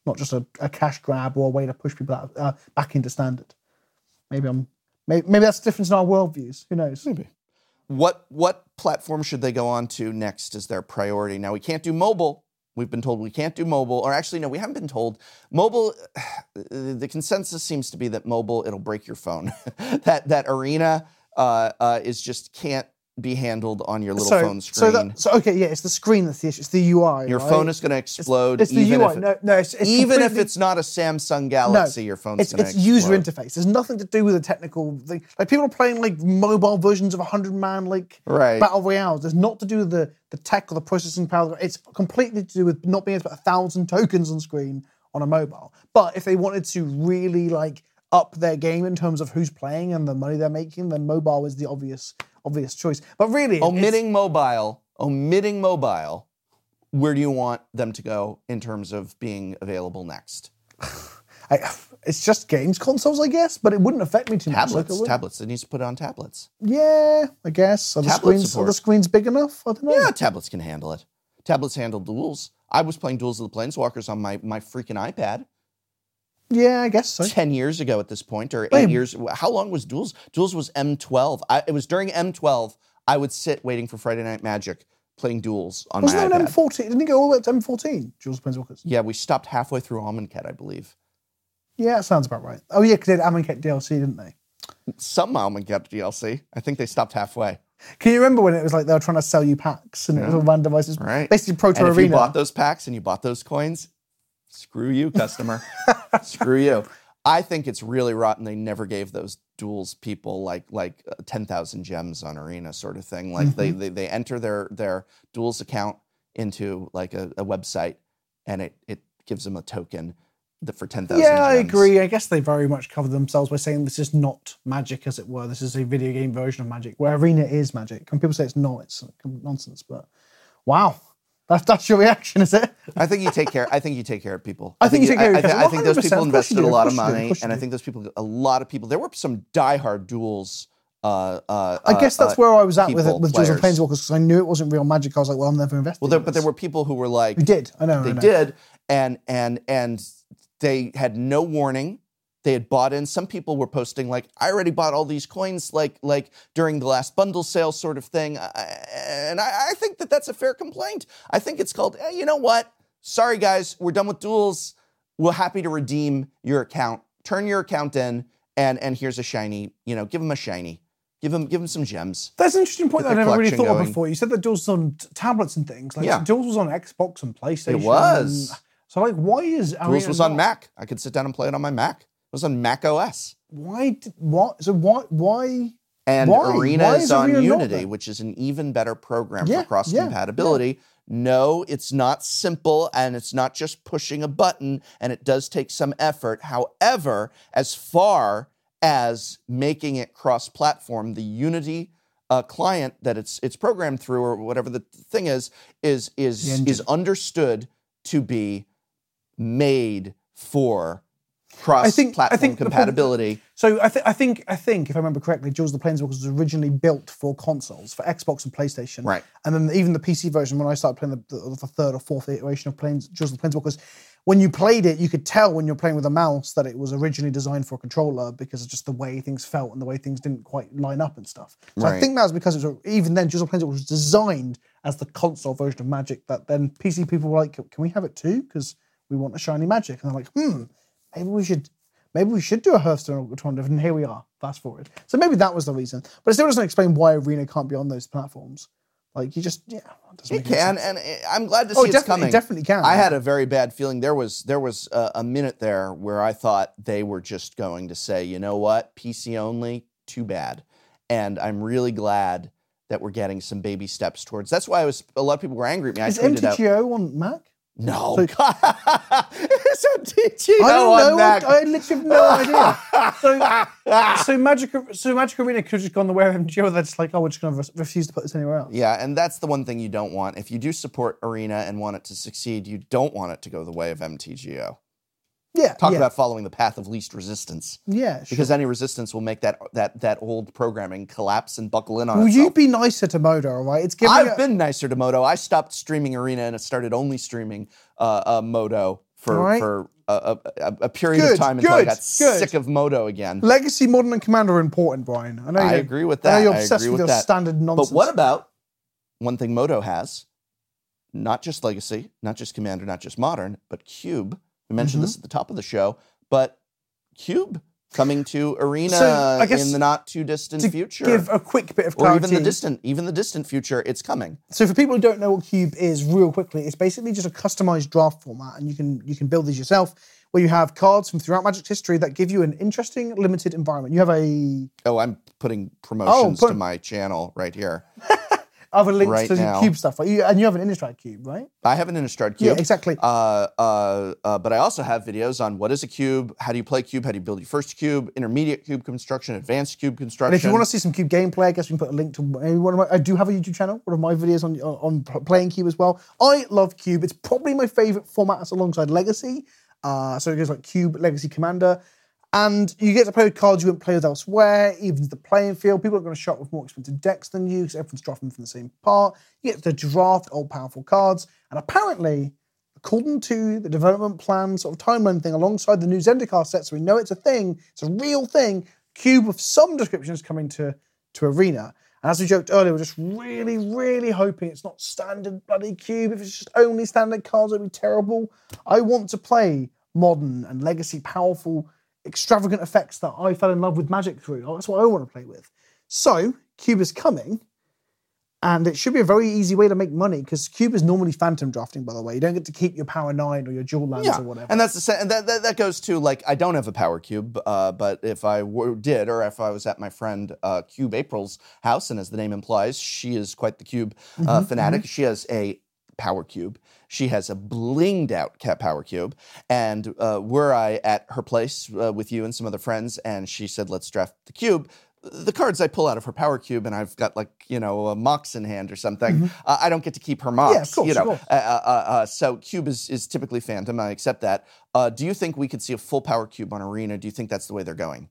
not just a, a cash grab or a way to push people out, uh, back into standard. Maybe I'm, maybe, maybe that's the difference in our worldviews. Who knows? Maybe. What what platform should they go on to next as their priority? Now we can't do mobile. We've been told we can't do mobile, or actually, no, we haven't been told. Mobile, the consensus seems to be that mobile, it'll break your phone. that that Arena. Uh, uh, is just can't be handled on your little so, phone screen. So, that, so okay, yeah, it's the screen that's the issue. It's the U I. Your right? phone is going to explode. It's, it's the even U I. If it, no, no, it's, it's even if it's not a Samsung Galaxy, no, your phone's going to explode. It's user interface. There's nothing to do with the technical thing. Like people are playing like mobile versions of hundred man like right. battle royales. There's not to do with the the tech or the processing power. It's completely to do with not being able to put a thousand tokens on screen on a mobile. But if they wanted to really like up their game in terms of who's playing and the money they're making, then mobile is the obvious obvious choice. But really, omitting mobile, omitting mobile, where do you want them to go in terms of being available next? I, it's just games consoles, I guess, but it wouldn't affect me too tablets, much. Like tablets, it needs to put it on tablets. Yeah, I guess. Are the, screens, are the screens big enough? I don't know. Yeah, tablets can handle it. Tablets handle duels. I was playing Duels of the Planeswalkers on my, my freaking iPad. Yeah, I guess so. Ten years ago at this point, or eight Wait. years. How long was Duels? Duels was M twelve. I, it was during M twelve, I would sit waiting for Friday Night Magic, playing Duels on Wasn't my iPad. Wasn't there an M fourteen? Didn't it go all the way up to M fourteen, Duels of Planeswalkers? Yeah, we stopped halfway through Amonkhet, I believe. Yeah, that sounds about right. Oh yeah, because they had Amonkhet D L C, didn't they? Some Amonkhet D L C. I think they stopped halfway. Can you remember when it was like they were trying to sell you packs, and yeah. it was all randomized? Right. Basically Proto Arena. And if Arena. you bought those packs and you bought those coins... Screw you, customer. Screw you. I think it's really rotten they never gave those duels people like like ten thousand gems on Arena sort of thing. Like mm-hmm. they, they they enter their their duels account into like a, a website and it it gives them a token for ten thousand yeah, gems. Yeah, I agree. I guess they very much cover themselves by saying this is not Magic, as it were. This is a video game version of Magic, where Arena is Magic. When people say it's not, it's nonsense, but wow. That's, that's your reaction, is it? I think you take care. I think you take care of people. I, I think you take care I, of people. I, I think those people invested a lot of money, and I think those people, a lot of people. There were some diehard duels. Uh, uh, I guess that's uh, where I was at with it, with Duels of Planeswalkers, because I knew it wasn't real Magic. I was like, well, I'm never invested. Well, there, in but there were people who were like, "You did, I know." They I know. did, and and and they had no warning. They had bought in. Some people were posting like, "I already bought all these coins," like like during the last bundle sale sort of thing. I, and I, I think that that's a fair complaint. I think it's called, hey, you know what? Sorry guys, we're done with duels. We're happy to redeem your account. Turn your account in, and and here's a shiny. You know, give them a shiny. Give them give them some gems. That's an interesting point that I never really thought going. of before. You said that duels was on t- tablets and things. Like yeah. so duels was on Xbox and PlayStation. It was. And, so like, why is Arena duels was not- on Mac? I could sit down and play it on my Mac. It was on Mac O S. Why? Did, what? So why? Why? And why? Arena why is, is Arena on Unity, which is an even better program yeah, for cross compatibility. Yeah, yeah. No, it's not simple, and it's not just pushing a button, and it does take some effort. However, as far as making it cross platform, the Unity uh, client that it's it's programmed through, or whatever the thing is, is is is understood to be made for cross-platform compatibility. So I, th- I think, I think, if I remember correctly, Duels of the Planeswalkers was originally built for consoles, for Xbox and PlayStation. Right. And then even the P C version, when I started playing the, the, the third or fourth iteration of Planes, Duels of the Planeswalkers, when you played it, you could tell when you're playing with a mouse that it was originally designed for a controller because of just the way things felt and the way things didn't quite line up and stuff. So right. I think that was because it was, even then, Duels of the Planeswalkers was designed as the console version of Magic that then P C people were like, can we have it too? Because we want a shiny Magic. And they're like, hmm... Maybe we should maybe we should do a Hearthstone tournament, and here we are, fast forward. So maybe that was the reason. But it still doesn't explain why Arena can't be on those platforms. Like, you just, yeah. It, it can, sense. and it, I'm glad to see oh, it's coming. It definitely can. I yeah. had a very bad feeling. There was there was a, a minute there where I thought they were just going to say, you know what, P C only, too bad. And I'm really glad that we're getting some baby steps towards. That's why I was. A lot of people were angry at me. Is I M T G O on Mac? No. So, it's M T G O I don't on know, Mac. I, I literally have no idea. So, so, Magic, so Magic Arena could have just gone the way of M T G O. They're just like, oh, we're just going to refuse to put this anywhere else. Yeah, and that's the one thing you don't want. If you do support Arena and want it to succeed, you don't want it to go the way of M T G O. Yeah, Talk yeah. about following the path of least resistance. Yeah, sure. Because any resistance will make that that that old programming collapse and buckle in on will itself. Will you be nicer to Modo, all right? It's I've a- been nicer to Modo. I stopped streaming Arena and I started only streaming uh, uh, Modo for, right. for a, a, a period good, of time until good, I got good. sick of Modo again. Legacy, Modern, and Commander are important, Brian. I, know I agree with that. I know you're I obsessed with your that. standard nonsense. But what about one thing Modo has? Not just Legacy, not just Commander, not just Modern, but Cube. We mentioned mm-hmm. this at the top of the show, but Cube coming to Arena so, I guess, in the not too distant to future. Give a quick bit of clarity, or even the distant, even the distant future, it's coming. So for people who don't know what Cube is, real quickly, it's basically just a customized draft format, and you can you can build these yourself, where you have cards from throughout Magic's history that give you an interesting, limited environment. You have a oh, I'm putting promotions oh, put- to my channel right here. Other links right to now. Cube stuff. Like you, and you have an Innistrad Cube, right? I have an Innistrad Cube. Yeah, exactly. Uh, uh, uh, but I also have videos on what is a cube, how do you play cube, how do you build your first cube, intermediate cube construction, advanced cube construction. And if you want to see some cube gameplay, I guess we can put a link to maybe one of my... I do have a YouTube channel, one of my videos on, on, on playing cube as well. I love cube. It's probably my favorite format that's alongside Legacy. Uh, so it goes like Cube, Legacy, Commander. And you get to play with cards you wouldn't play with elsewhere, even the playing field. People are going to shop with more expensive decks than you because everyone's drafting from the same part. You get to draft old powerful cards. And apparently, according to the development plan sort of timeline thing alongside the new Zendikar set, so we know it's a thing, it's a real thing, Cube of some description is coming to, to Arena. And as we joked earlier, we're just really, really hoping it's not standard bloody Cube. If it's just only standard cards, it'd be terrible. I want to play Modern and Legacy powerful extravagant effects that I fell in love with Magic through. That's what I want to play with. So, Cube is coming, and it should be a very easy way to make money, because Cube is normally phantom drafting, by the way. You don't get to keep your Power nine or your dual lands yeah. or whatever. And that's the same, and that, that, that goes to, like, I don't have a Power Cube, uh, but if I w- did, or if I was at my friend uh, Cube April's house, and as the name implies, she is quite the Cube uh, mm-hmm, fanatic. Mm-hmm. She has a Power Cube. She has a blinged out cat Power Cube. And uh, were I at her place uh, with you and some other friends, and she said, let's draft the cube, the cards I pull out of her Power Cube, and I've got, like, you know, a Mox in hand or something, mm-hmm. uh, I don't get to keep her Mox. Yeah, of course, you know? Of course. Uh, uh, uh, so Cube is, is typically phantom. I accept that. Uh, do you think we could see a full Power Cube on Arena? Do you think that's the way they're going?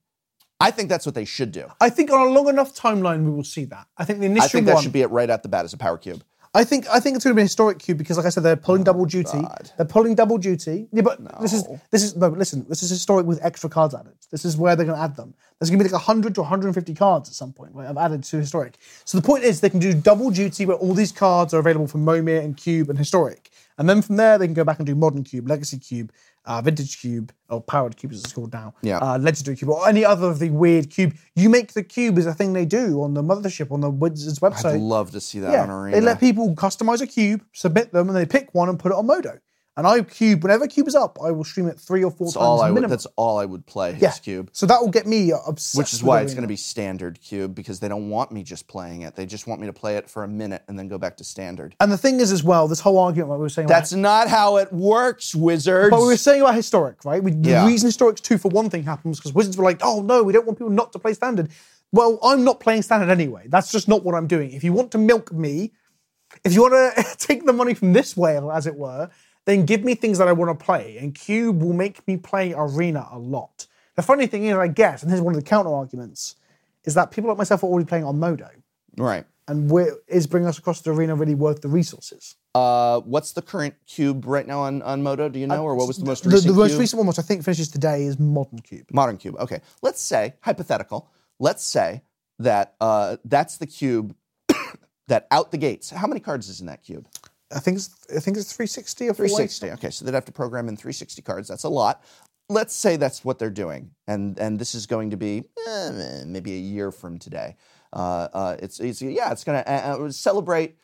I think that's what they should do. I think on a long enough timeline, we will see that. I think the initial one... I think that one- should be it right out the bat as a Power Cube. I think I think it's going to be a historic cube because, like I said, they're pulling oh, double duty. God. They're pulling double duty. Yeah, but no. this is this is no. But listen, this is historic with extra cards added. This is where they're going to add them. There's going to be like one hundred to one hundred fifty cards at some point. Right, I've added to historic. So the point is, they can do double duty where all these cards are available for Momir and Cube and historic, and then from there they can go back and do Modern Cube, Legacy Cube, uh, Vintage Cube, or Powered Cube as it's called now, yeah. uh, Legendary Cube, or any other of the weird cube. You make the cube is a thing they do on the Mothership, on the Wizards website. I'd love to see that yeah. on Arena. They let people customize a cube, submit them, and they pick one and put it on Modo. And I cube, whenever cube is up, I will stream it three or four that's times all I minimum. Would, that's all I would play, his yeah. cube. So that will get me obsessed. Which is why it's going to be standard cube, because they don't want me just playing it. They just want me to play it for a minute and then go back to standard. And the thing is as well, this whole argument, like we were saying... That's about, not how it works, Wizards! But we were saying about historic, right? We, yeah. The reason historic's two for one thing happens because Wizards were like, oh no, we don't want people not to play standard. Well, I'm not playing standard anyway. That's just not what I'm doing. If you want to milk me, if you want to take the money from this whale, as it were... then give me things that I want to play, and Cube will make me play Arena a lot. The funny thing is, I guess, and here's one of the counter-arguments, is that people like myself are already playing on Modo. Right. And we're, is bringing us across the Arena really worth the resources? Uh, what's the current Cube right now on, on Modo, do you know? Uh, or what was the most the, recent The, the most cube? recent one, which I think finishes today, is Modern Cube. Modern Cube, okay. Let's say, hypothetical, let's say that uh, that's the Cube that out the gates, how many cards is in that Cube? I think it's I think it's three sixty or four sixty. Okay, so they'd have to program in three sixty cards. That's a lot. let's say that's what they're doing, and and this is going to be eh, maybe a year from today. Uh, uh, it's, it's yeah, it's going to uh, celebrate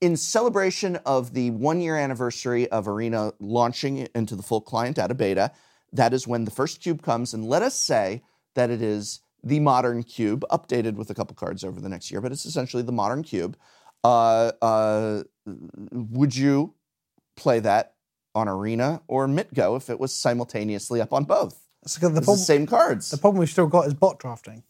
in celebration of the one year anniversary of Arena launching into the full client out of beta. That is when the first cube comes, and let us say that it is the Modern Cube, updated with a couple cards over the next year, but it's essentially the Modern Cube. Uh, uh, would you play that on Arena or MitGo if it was simultaneously up on both? It's the, problem, the same cards. The problem we've still got is bot drafting.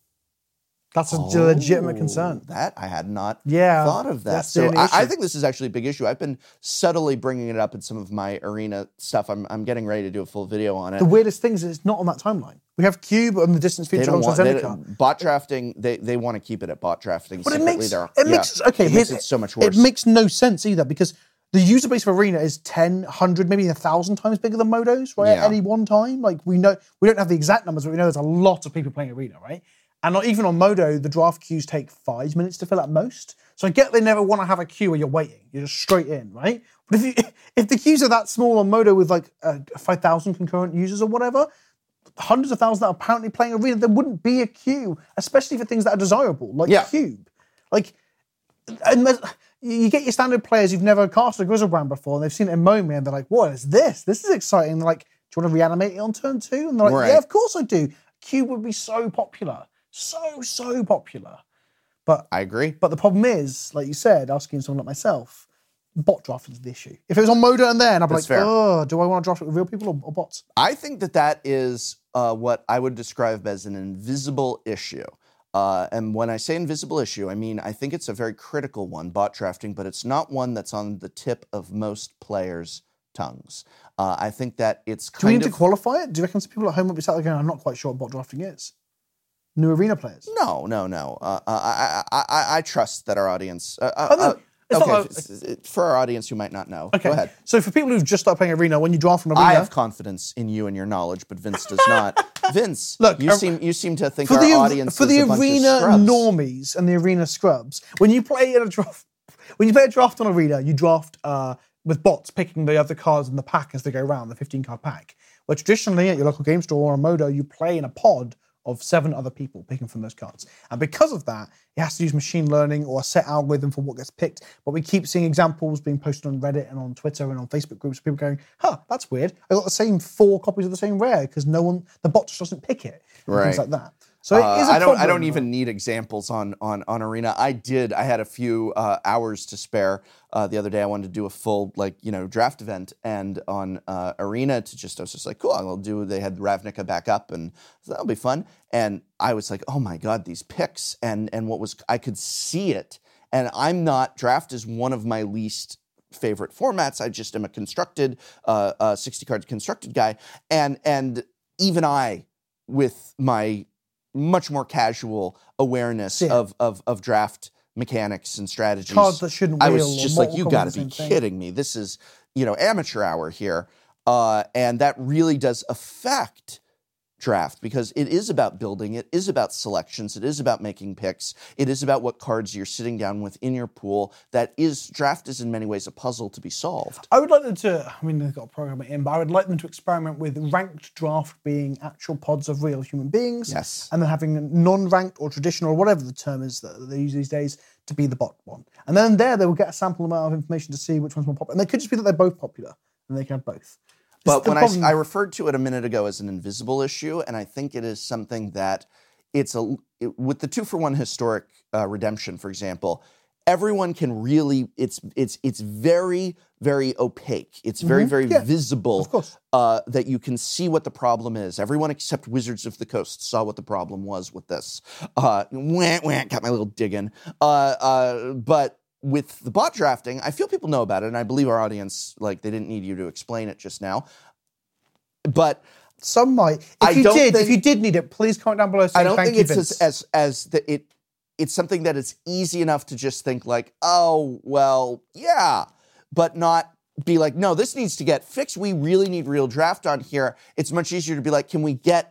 That's a oh, legitimate concern. That I had not yeah, thought of that. So I, I think this is actually a big issue. I've been subtly bringing it up in some of my Arena stuff. I'm I'm getting ready to do a full video on it. The weirdest thing is it's not on that timeline. We have Cube on the distance feature on Zendikar. Bot drafting, they, they want to keep it at bot drafting. But separately. it makes, there. It yeah, makes, okay, it makes it so much worse. It makes no sense either because the user base of Arena is ten, one hundred, maybe one thousand times bigger than Modo's, right? Yeah. At any one time. Like we know, we don't have the exact numbers, but we know there's a lot of people playing Arena, right? And not even on Modo, the draft queues take five minutes to fill at most. So I get they never want to have a queue where you're waiting. You're just straight in, right? But if you, if the queues are that small on Modo with like uh, five thousand concurrent users or whatever, hundreds of thousands that are apparently playing Arena, there wouldn't be a queue, especially for things that are desirable, like yeah. Cube. Like, unless, you get your standard players who've never cast a Griselbrand before, and they've seen it in Momir, and they're like, what is this? This is exciting. And they're like, do you want to reanimate it on turn two? And they're like, right. yeah, of course I do. Cube would be so popular. So, so popular. But I agree. But the problem is, like you said, asking someone like myself, bot drafting is the issue. If it was on Modern and then, I'd be That's like, fair. oh, do I want to draft it with real people or, or bots? I think that that is uh, what I would describe as an invisible issue. Uh, and when I say invisible issue, I mean, I think it's a very critical one, bot drafting, but it's not one that's on the tip of most players' tongues. Uh, I think that it's kind of... Do we need of... to qualify it? Do you reckon some people at home will be sat there going, I'm not quite sure what bot drafting is? New Arena players? No, no, no. Uh, I, I, I, I trust that our audience... Uh, oh, no. uh, okay, not, uh, for our audience who might not know, okay. go ahead. So for people who've just started playing Arena, when you draft from Arena... I have confidence in you and your knowledge, but Vince does not. Vince, Look, you, uh, seem, you seem to think our the, audience for is the a bunch Arena of scrubs. Normies and the Arena scrubs, when you play in a draft, when you play a draft on Arena, you draft uh, with bots picking the other cards in the pack as they go around, the fifteen-card pack. Where traditionally, at your local game store or a Modo, you play in a pod of seven other people picking from those cards. And because of that, it has to use machine learning or a set algorithm for what gets picked. But we keep seeing examples being posted on Reddit and on Twitter and on Facebook groups of people going, huh, that's weird. I got the same four copies of the same rare because no one, the bot just doesn't pick it. Right. Things like that. So uh, it is a I don't, problem. I don't even need examples on, on, on Arena. I did. I had a few uh, hours to spare uh, the other day. I wanted to do a full, like, you know, draft event. And on uh, Arena, to just, I was just like, cool, I'll do, they had Ravnica back up, and so that'll be fun. And I was like, oh my God, these picks. And, and what was, I could see it. And I'm not, draft is one of my least favorite formats. I just am a constructed, uh, uh, sixty-card constructed guy. And and even I, with my... much more casual awareness yeah. of, of of draft mechanics and strategies. Cards that shouldn't wheel. I was just like, you got to be kidding me. This is, you know, amateur hour here. Uh, and that really does affect draft because it is about building. It is about selections. It is about making picks. It is about what cards you're sitting down with in your pool. That is, draft is in many ways a puzzle to be solved. I would like them to, I mean, they've got a program in, but I would like them to experiment with ranked draft being actual pods of real human beings. Yes. And then having non-ranked or traditional or whatever the term is that they use these days to be the bot one. And then there they will get a sample amount of information to see which one's more popular. And they could just be that they're both popular and they can have both. But when I, I referred to it a minute ago as an invisible issue, and I think it is something that it's a it, with the two for one historic uh, redemption, for example, everyone can really it's it's it's very very opaque. It's very mm-hmm. very yeah. visible of course. Uh, that you can see what the problem is. Everyone except Wizards of the Coast saw what the problem was with this. Uh, wah, wah, got my little dig in. Uh, uh, but. With the bot drafting, I feel people know about it, and I believe our audience, like, they didn't need you to explain it just now. But some might. If I you don't did, think, if you did need it, please comment down below. Saying, I don't Thank think you, it's Vince. as as, as the, it. It's something that it's easy enough to just think like, oh well, yeah, but not be like, no, this needs to get fixed. We really need real draft on here. It's much easier to be like, can we get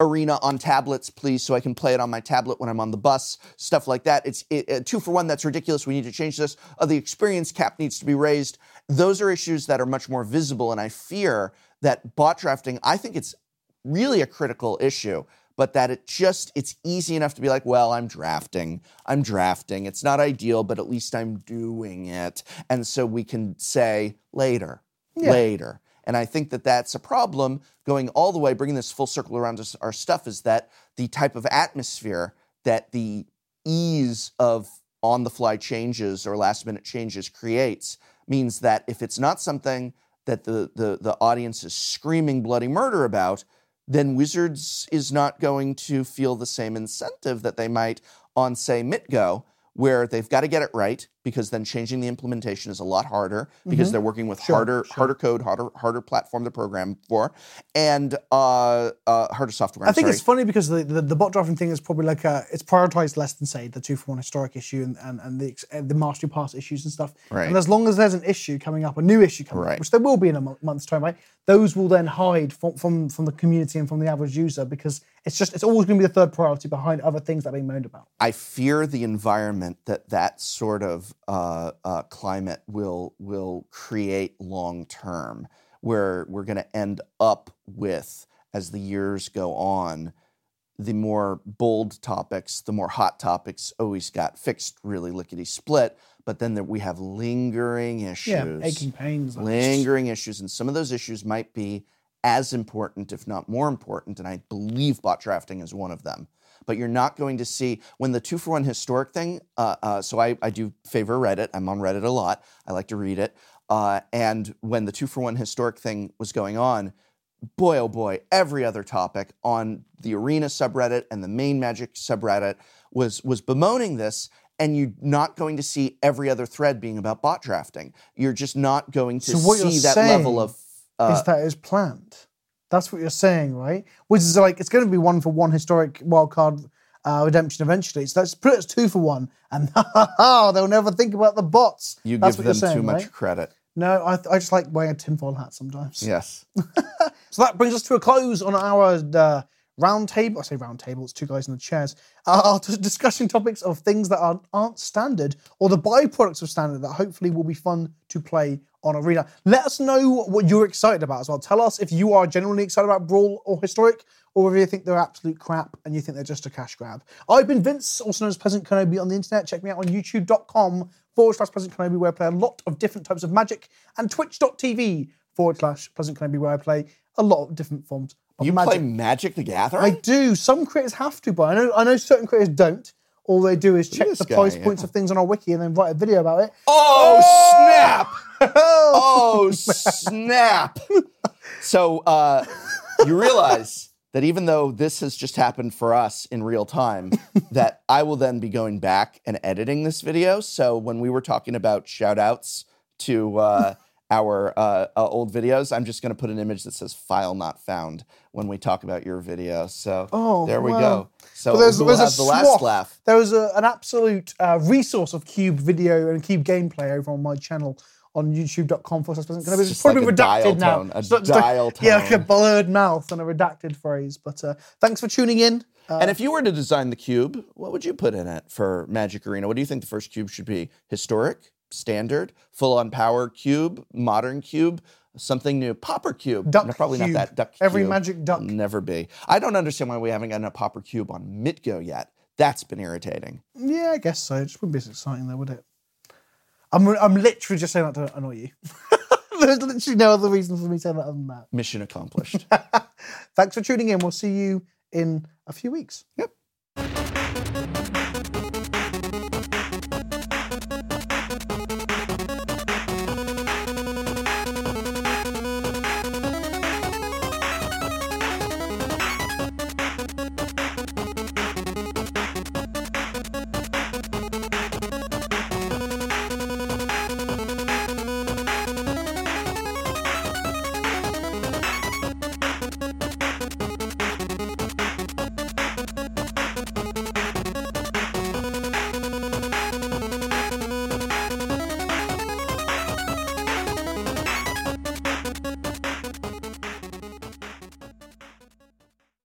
Arena on tablets, please, so I can play it on my tablet when I'm on the bus, stuff like that. It's it, uh, two for one, that's ridiculous, we need to change this. Uh, the experience cap needs to be raised. Those are issues that are much more visible, and I fear that bot drafting, I think it's really a critical issue, but that it just, it's easy enough to be like, well, I'm drafting, I'm drafting. It's not ideal, but at least I'm doing it. And so we can say later, yeah. later. And I think that that's a problem going all the way, bringing this full circle around us, our stuff is that the type of atmosphere that the ease of on-the-fly changes or last-minute changes creates means that if it's not something that the, the, the audience is screaming bloody murder about, then Wizards is not going to feel the same incentive that they might on, say, MitGo, where they've got to get it right, because then changing the implementation is a lot harder because mm-hmm. they're working with sure, harder sure. harder code, harder harder platform to program for, and uh, uh, harder software. I'm I think sorry. It's funny because the, the, the bot drafting thing is probably like, a, it's prioritized less than, say, the two-for-one historic issue and, and, and the and the mastery pass issues and stuff. Right. And as long as there's an issue coming up, a new issue coming right. up, which there will be in a month, month's time, right? Those will then hide from, from, from the community and from the average user because it's just, it's always going to be the third priority behind other things that are being moaned about. I fear the environment that that sort of Uh, uh, climate will will create long term, where we're going to end up with, as the years go on, the more bold topics, the more hot topics always got fixed really lickety split, but then there, we have lingering issues, yeah, aching pains, lingering issues, and some of those issues might be as important, if not more important, and I believe bot drafting is one of them. But you're not going to see, when the two-for-one historic thing, uh, uh, so I, I do favor Reddit. I'm on Reddit a lot. I like to read it. Uh, and when the two-for-one historic thing was going on, boy, oh boy, every other topic on the Arena subreddit and the main Magic subreddit was was bemoaning this, and you're not going to see every other thread being about bot drafting. You're just not going to so what see you're that saying level of... Uh, is that is planned. That's what you're saying, right? Which is like, it's going to be one for one historic wildcard uh, redemption eventually. So let's put it as two for one. And they'll never think about the bots. You That's give them saying, too much right? credit. No, I, th- I just like wearing a tinfoil hat sometimes. Yes. So that brings us to a close on our uh, round table. I say round table, it's two guys in the chairs. Uh, our t- discussion topics of things that aren't, aren't standard or the byproducts of standard that hopefully will be fun to play on Arena. Let us know what you're excited about as well. Tell us if you are genuinely excited about Brawl or Historic, or whether you think they're absolute crap and you think they're just a cash grab. I've been Vince, also known as Pleasant Kenobi on the internet. Check me out on youtube.com forward slash Pleasant Kenobi, where I play a lot of different types of Magic, and twitch.tv forward slash Pleasant Kenobi, where I play a lot of different forms of you Magic. You play Magic the Gathering? I do. Some creators have to, but I know, I know certain creators don't. All they do is check the guy, price yeah. points of things on our wiki and then write a video about it. Oh, oh snap! Oh, snap! So uh, you realize that even though this has just happened for us in real time, that I will then be going back and editing this video. So when we were talking about shout-outs to uh, our uh, uh, old videos, I'm just going to put an image that says file not found when we talk about your video. So oh, there we wow. go. So there's, we'll there's have a the last swath. laugh. There was a, an absolute uh, resource of Cube video and Cube gameplay over on my channel on youtube dot com for it's just probably like redacted dial now. Tone, a so, dial like, tone. Yeah, like a blurred mouth and a redacted phrase. But uh, thanks for tuning in. Uh, and if you were to design the Cube, what would you put in it for Magic Arena? What do you think the first Cube should be? Historic? Standard? Full-on Power Cube? Modern Cube? Something new. Pauper Cube. Duck no, probably cube. not that. Duck Every cube. Magic duck. Never be. I don't understand why we haven't gotten a Pauper Cube on MitGo yet. That's been irritating. Yeah, I guess so. It just wouldn't be as exciting though, would it? I'm I'm literally just saying that to annoy you. There's literally no other reason for me saying that other than that. Mission accomplished. Thanks for tuning in. We'll see you in a few weeks. Yep.